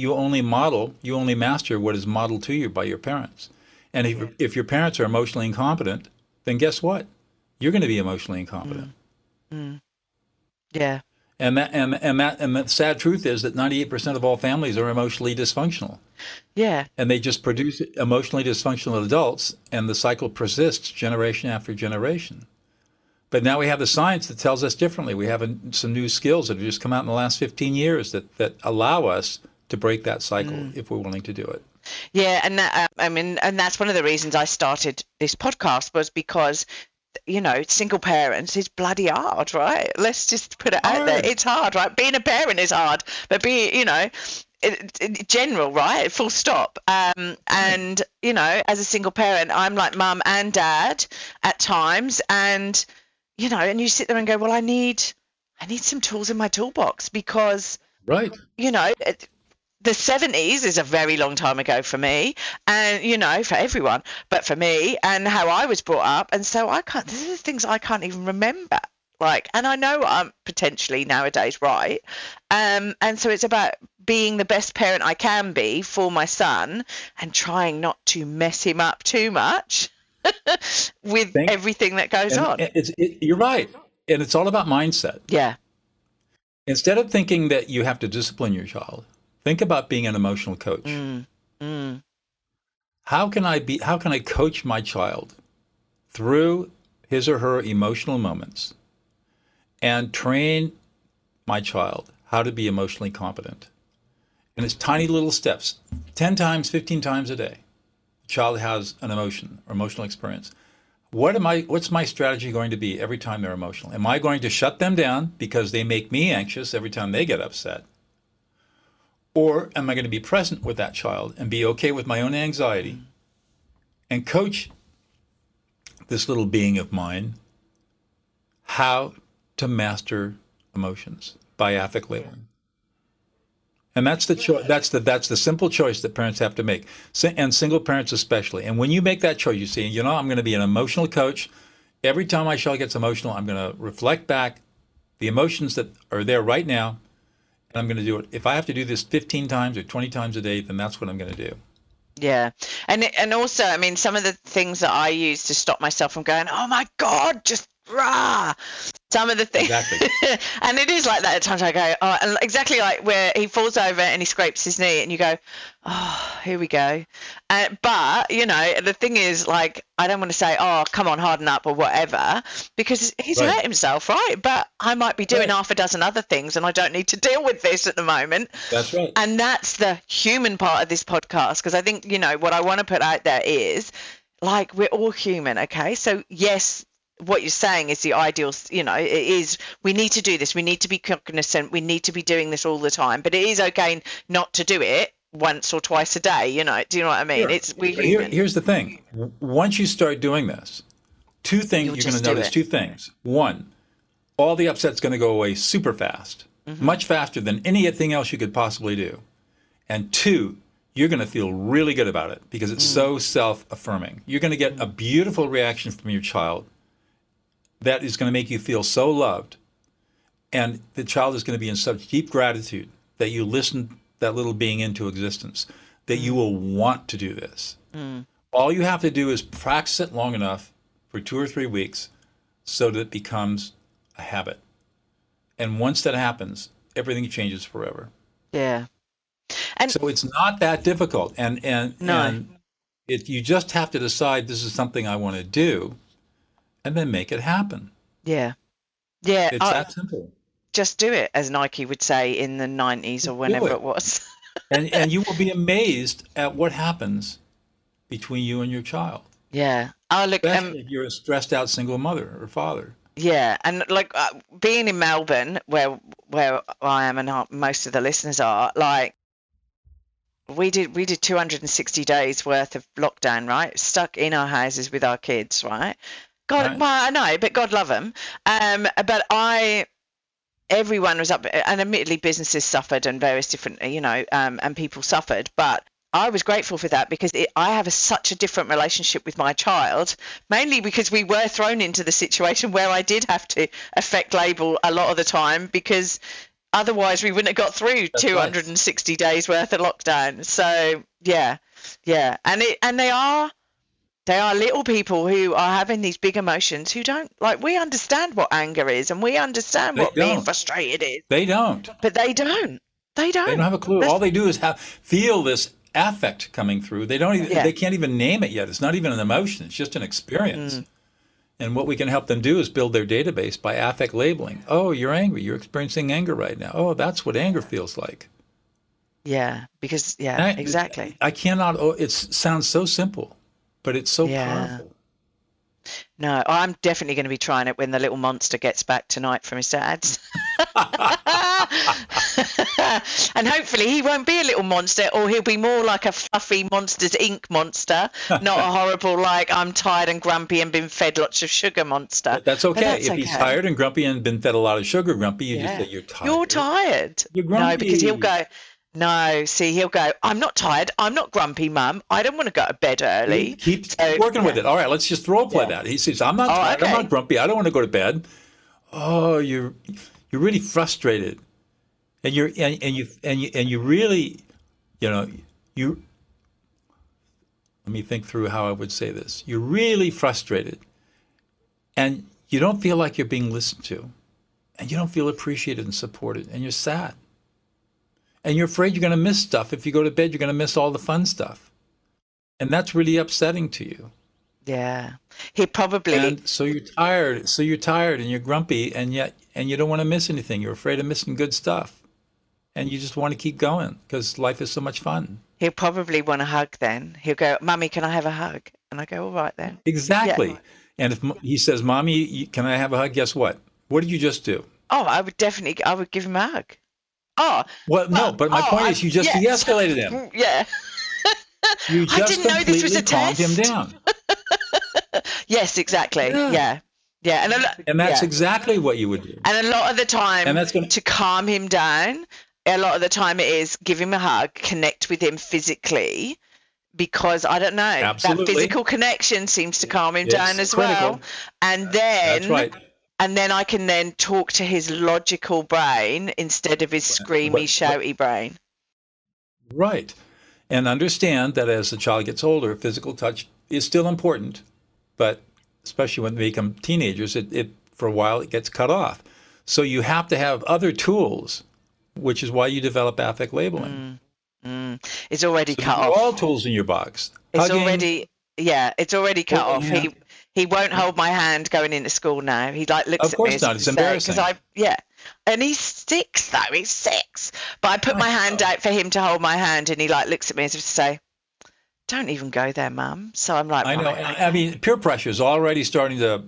master what is modeled to you by your parents. And if your parents are emotionally incompetent, then guess what? You're going to be emotionally incompetent. Yeah. And the sad truth is that 98% of all families are emotionally dysfunctional. Yeah. And they just produce emotionally dysfunctional adults, and the cycle persists generation after generation. But now we have the science that tells us differently. We have some new skills that have just come out in the last 15 years that allow us to break that cycle if we're willing to do it. Yeah, and that, I mean, and that's one of the reasons I started this podcast, was because, you know, single parents is bloody hard, right? Let's just put it out there. It's hard, right? Being a parent is hard, but in general, right? Full stop. And, you know, as a single parent, I'm like mum and dad at times, and, you know, and you sit there and go, well, I need some tools in my toolbox, because, you know, the 70s is a very long time ago for me, and, you know, for everyone, but for me and how I was brought up. And so these are things I can't even remember. Like, and I know I'm potentially nowadays, right? And so it's about being the best parent I can be for my son, and trying not to mess him up too much with everything that goes on. You're right. And it's all about mindset. Yeah. Instead of thinking that you have to discipline your child, think about being an emotional coach. How can I coach my child through his or her emotional moments, and train my child how to be emotionally competent? And it's tiny little steps, 10 times, 15 times a day. Child has an emotion or emotional experience. What's my strategy going to be every time they're emotional? Am I going to shut them down because they make me anxious every time they get upset? Or am I going to be present with that child and be okay with my own anxiety and coach this little being of mine how to master emotions by affect labeling? And that's the simple choice that parents have to make, and single parents especially. And when you make that choice, you say, you know, I'm going to be an emotional coach. Every time my child gets emotional, I'm going to reflect back the emotions that are there right now, and I'm going to do it. If I have to do this 15 times or 20 times a day, then that's what I'm going to do. Yeah. And also, I mean, some of the things that I use to stop myself from going, oh my God, just rah, some of the things. Exactly. And it is like that at times. I go, oh, and exactly like where he falls over and he scrapes his knee, and you go, oh, here we go. But, you know, the thing is, like, I don't want to say, oh, come on, harden up or whatever, because he's hurt himself, right? But I might be doing half a dozen other things, and I don't need to deal with this at the moment. That's right. And that's the human part of this podcast, because I think, you know, what I want to put out there is, like, we're all human, okay? So, yes, what you're saying is the ideal, you know, it is, we need to do this. We need to be cognizant. We need to be doing this all the time, but it is okay not to do it once or twice a day. You know, do you know what I mean? Sure. We're human. Here's the thing. Once you start doing this, Two things you're going to notice, two things. One, all the upset's going to go away super fast, much faster than anything else you could possibly do. And two, you're going to feel really good about it because it's so self-affirming. You're going to get a beautiful reaction from your child that is going to make you feel so loved. And the child is going to be in such deep gratitude that you listened that little being into existence, that you will want to do this. All you have to do is practice it long enough for 2 or 3 weeks so that it becomes a habit. And once that happens, everything changes forever. Yeah. And so it's not that difficult. And you just have to decide this is something I want to do and then make it happen. Yeah. Yeah. It's that simple. Just do it, as Nike would say in the 90s or whenever it was. and you will be amazed at what happens between you and your child. Yeah. Oh, look, especially if you're a stressed out single mother or father. Yeah, and like being in Melbourne, where I am and most of the listeners are, like we did 260 days worth of lockdown, right? Stuck in our houses with our kids, right? God, right. Well, I know, but God love them. But everyone was up, and admittedly businesses suffered and various different, and people suffered, but I was grateful for that because I have such a different relationship with my child, mainly because we were thrown into the situation where I did have to affect label a lot of the time because otherwise we wouldn't have got through 260 days worth of lockdown. So yeah. And they are little people who are having these big emotions who don't, like, we understand what anger is and we understand what being frustrated is. They don't. But they don't. They don't have a clue. All they do is feel this affect coming through. They don't even, they can't even name it yet. It's not even an emotion. It's just an experience. And what we can help them do is build their database by affect labeling. Oh, you're angry. You're experiencing anger right now. Oh, that's what anger feels like. Yeah, because, exactly. I cannot, it sounds so simple, but it's so powerful. No, I'm definitely going to be trying it when the little monster gets back tonight from his dad's. And hopefully he won't be a little monster, or he'll be more like a fluffy Monsters Inc. monster, not a horrible, like, I'm tired and grumpy and been fed lots of sugar monster. That's okay. If he's tired and grumpy and been fed a lot of sugar grumpy, you just say you're tired. You're tired. You're grumpy. No, because he'll go... No, see, he'll go, I'm not tired. I'm not grumpy, Mum. I don't want to go to bed early. Keep working with it. All right, let's just role play that. He says, I'm not tired. I'm not grumpy. I don't want to go to bed. Oh, you're really frustrated, and you really, you. Let me think through how I would say this. You're really frustrated, and you don't feel like you're being listened to, and you don't feel appreciated and supported, and you're sad. And you're afraid you're going to miss stuff. If you go to bed, you're going to miss all the fun stuff. And that's really upsetting to you. Yeah. He probably... And so you're tired. So you're tired and you're grumpy, and yet, and you don't want to miss anything. You're afraid of missing good stuff. And you just want to keep going because life is so much fun. He'll probably want a hug then. He'll go, Mummy, can I have a hug? And I go, all right then. Exactly. Yeah. And if he says, Mommy, can I have a hug? Guess what? What did you just do? Oh, I would give him a hug. Oh, well, no, but my point is you just de-escalated him. Yeah. You just completely calmed him down. Yes, exactly. Yeah. And that's exactly what you would do. And a lot of the time, to calm him down, a lot of the time it is give him a hug, connect with him physically, because I don't know, that physical connection seems to calm him down as well. And then... That's right. And then I can then talk to his logical brain instead of his screamy, shouty brain. Right. And understand that as the child gets older, physical touch is still important, but especially when they become teenagers, for a while it gets cut off. So you have to have other tools, which is why you develop affect labeling. It's already cut off. All tools in your box. It's already, it's already cut off. Yeah. He won't hold my hand going into school now. He looks at me. Of course not. It's embarrassing. And he's 6 though. He's 6. But I put my hand out for him to hold my hand, and he looks at me as if to say, "Don't even go there, Mum." So I'm like, I know. I mean, peer pressure is already starting to.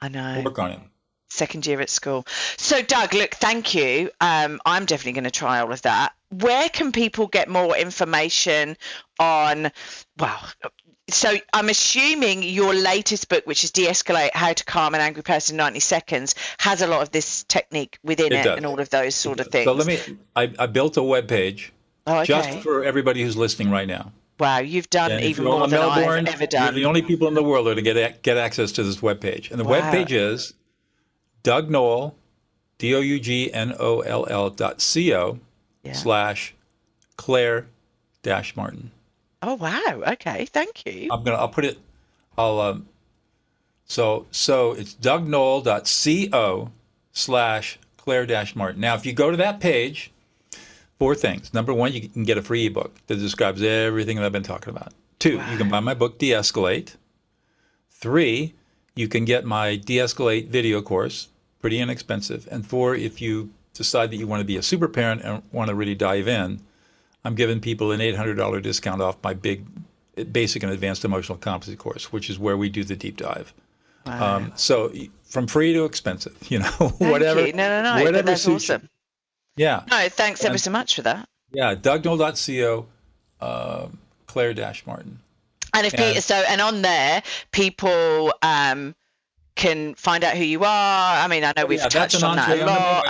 I know. Work on him. Second year at school. So Doug, look, thank you. I'm definitely going to try all of that. Where can people get more information on? Well. So I'm assuming your latest book, which is De-Escalate, How to Calm an Angry Person in 90 Seconds, has a lot of this technique within it and all of those sort of things. So let me, I built a webpage just for everybody who's listening right now. Wow, you've done even more than Melbourne, I've ever done. You're the only people in the world who are to get access to this webpage. And the webpage is Doug Noll, DOUGNOLL.co /Claire-Martin. Oh, wow. Okay. Thank you. I'll put it, so it's dougnoll.co /Claire-Martin. Now, if you go to that page, four things. Number one, you can get a free ebook that describes everything that I've been talking about. Two, you can buy my book, De-Escalate. Three, you can get my De-Escalate video course, pretty inexpensive. And four, if you decide that you want to be a super parent and want to really dive in, I'm giving people an $800 discount off my big basic and advanced emotional competency course, which is where we do the deep dive. Wow. So from free to expensive, you know, whatever. You. No, whatever that's awesome. You. Yeah. No, thanks ever so much for that. Yeah, dougnoll.co, Claire-Martin. And if Peter, and on there, people can find out who you are. I mean, I know we've touched on that a lot.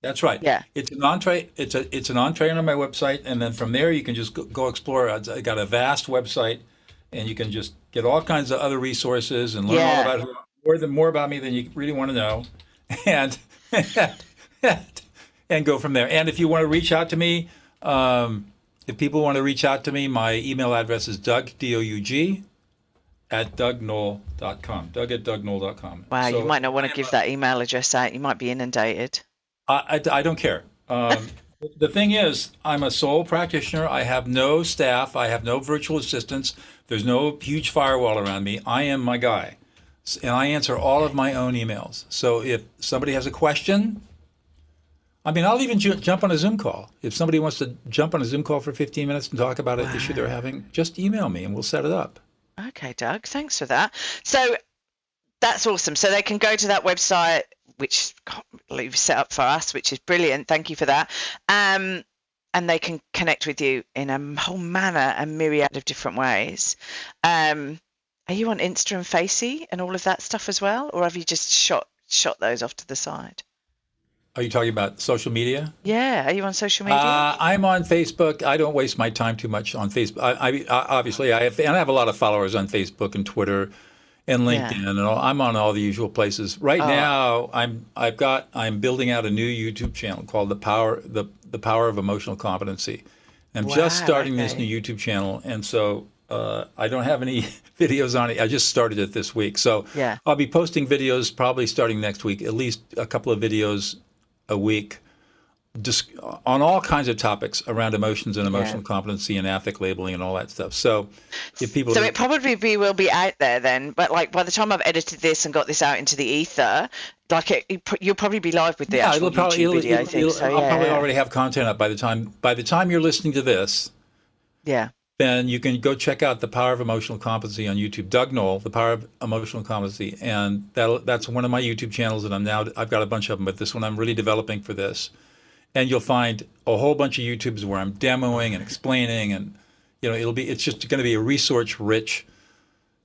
That's right. Yeah, it's an entree. It's an entree on my website, and then from there you can just go explore. I got a vast website, and you can just get all kinds of other resources and learn all about more about me than you really want to know, and go from there. And if you want to reach out to me, if people want to reach out to me, my email address is doug@dougnoll.com. Doug@dougnoll.com. Wow, so, you might not want to give that email address out. You might be inundated. I don't care. The thing is, I'm a sole practitioner. I have no staff. I have no virtual assistants. There's no huge firewall around me. I am my guy. And I answer all of my own emails. So if somebody has a question, I mean, I'll even jump on a Zoom call. If somebody wants to jump on a Zoom call for 15 minutes and talk about an issue they're having, just email me and we'll set it up. Okay, Doug. Thanks for that. So that's awesome. So they can go to that website, which you've set up for us, which is brilliant. Thank you for that. And they can connect with you in a whole manner and myriad of different ways. Are you on Insta and Facey and all of that stuff as well? Or have you just shot those off to the side? Are you talking about social media? Yeah. Are you on social media? I'm on Facebook. I don't waste my time too much on Facebook. I obviously, I have a lot of followers on Facebook and Twitter and LinkedIn, and all. I'm on all the usual places. Right now, I'm building out a new YouTube channel called The Power of Emotional Competency. I'm just starting this new YouTube channel, and so I don't have any videos on it. I just started it this week, so I'll be posting videos probably starting next week, at least a couple of videos a week, just on all kinds of topics around emotions and emotional competency and affect labeling and all that stuff. So if people it probably will be out there then, but like by the time I've edited this and got this out into the ether, like you'll probably be live with the actual YouTube video, I think. So, I'll probably already have content up by the time you're listening to this. Yeah. Then you can go check out The Power of Emotional Competency on YouTube. Doug Noll, The Power of Emotional Competency, and that's one of my YouTube channels, and I've got a bunch of them, but this one I'm really developing for this. And you'll find a whole bunch of YouTubes where I'm demoing and explaining, and you know it's just going to be a resource-rich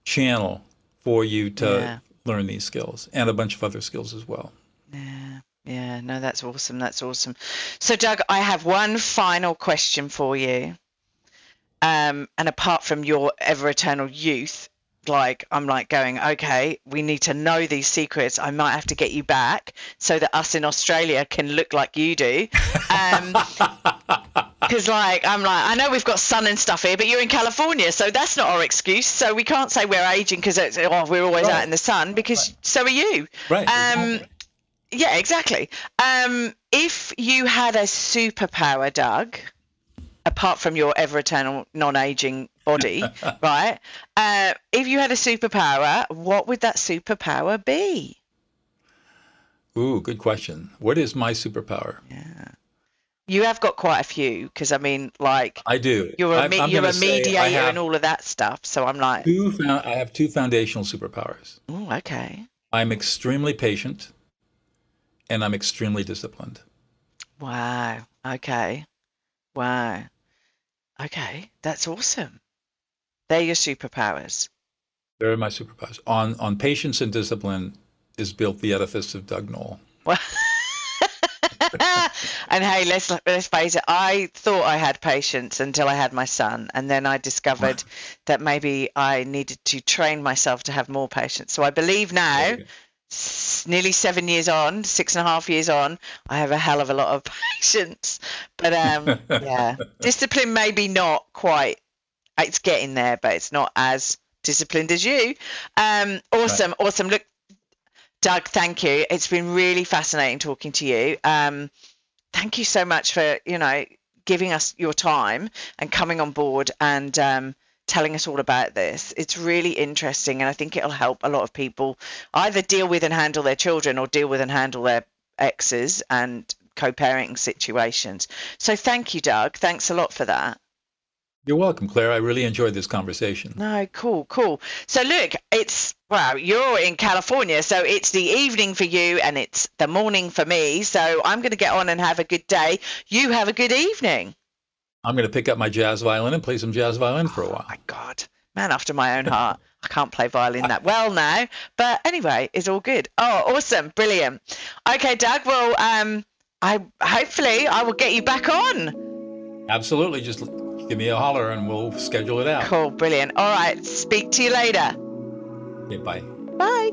channel for you to learn these skills and a bunch of other skills as well. Yeah, no, that's awesome. That's awesome. So, Doug, I have one final question for you. And apart from your ever eternal youth, I'm going, okay, we need to know these secrets. I might have to get you back so that us in Australia can look like you do. Because I know we've got sun and stuff here, but you're in California, so that's not our excuse. So we can't say we're aging because we're always out in the sun, because so are you. Right. Exactly. Yeah, exactly. If you had a superpower, Doug, apart from your ever eternal non-aging body, right? If you had a superpower, what would that superpower be? Ooh, good question. What is my superpower? Yeah, you have got quite a few, because I mean, I do. You're a mediator and all of that stuff. So I'm like, I have two foundational superpowers. Oh, okay. I'm extremely patient, and I'm extremely disciplined. Wow. Okay. Wow. Okay, that's awesome. They're your superpowers. They're my superpowers. On patience and discipline is built the edifice of Doug Noll. Well, and hey, let's face it, I thought I had patience until I had my son, and then I discovered that maybe I needed to train myself to have more patience. So I believe now, nearly 7 years on, 6.5 years on, I have a hell of a lot of patience. But yeah, discipline maybe not quite. It's getting there, but it's not as disciplined as you. Awesome. Look, Doug, thank you. It's been really fascinating talking to you. Thank you so much for, you know, giving us your time and coming on board and telling us all about this. It's really interesting, and I think it'll help a lot of people either deal with and handle their children or deal with and handle their exes and co-parenting situations. So thank you, Doug. Thanks a lot for that. You're welcome, Claire. I really enjoyed this conversation. No, cool. So look, it's, well, you're in California, so it's the evening for you and it's the morning for me. So I'm going to get on and have a good day. You have a good evening. I'm going to pick up my jazz violin and play some jazz violin for a while. Oh my God, man after my own heart. I can't play violin that well now, but anyway, it's all good. Oh, awesome. Brilliant. Okay, Doug, well, hopefully I will get you back on. Absolutely. Just give me a holler and we'll schedule it out. Cool. Brilliant. All right. Speak to you later. Okay, bye. Bye.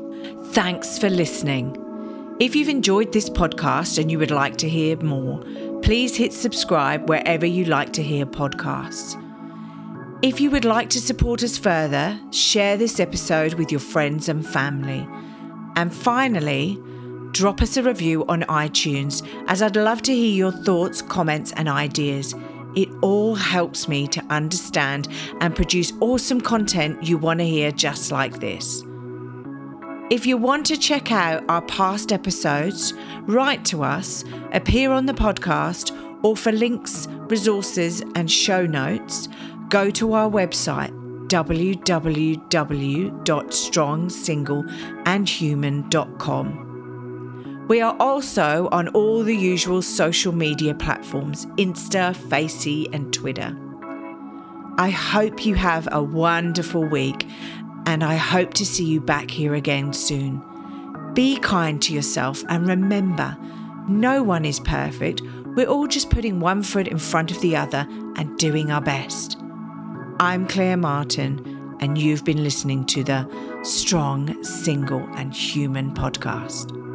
Thanks for listening. If you've enjoyed this podcast and you would like to hear more, please hit subscribe wherever you like to hear podcasts. If you would like to support us further, share this episode with your friends and family. And finally, drop us a review on iTunes, as I'd love to hear your thoughts, comments, and ideas. It all helps me to understand and produce awesome content you want to hear just like this. If you want to check out our past episodes, write to us, appear on the podcast, or for links, resources, and show notes, go to our website, www.strongsingleandhuman.com. We are also on all the usual social media platforms, Insta, Facey, and Twitter. I hope you have a wonderful week, and I hope to see you back here again soon. Be kind to yourself, and remember, no one is perfect. We're all just putting one foot in front of the other and doing our best. I'm Claire Martin, and you've been listening to the Strong, Single and Human podcast.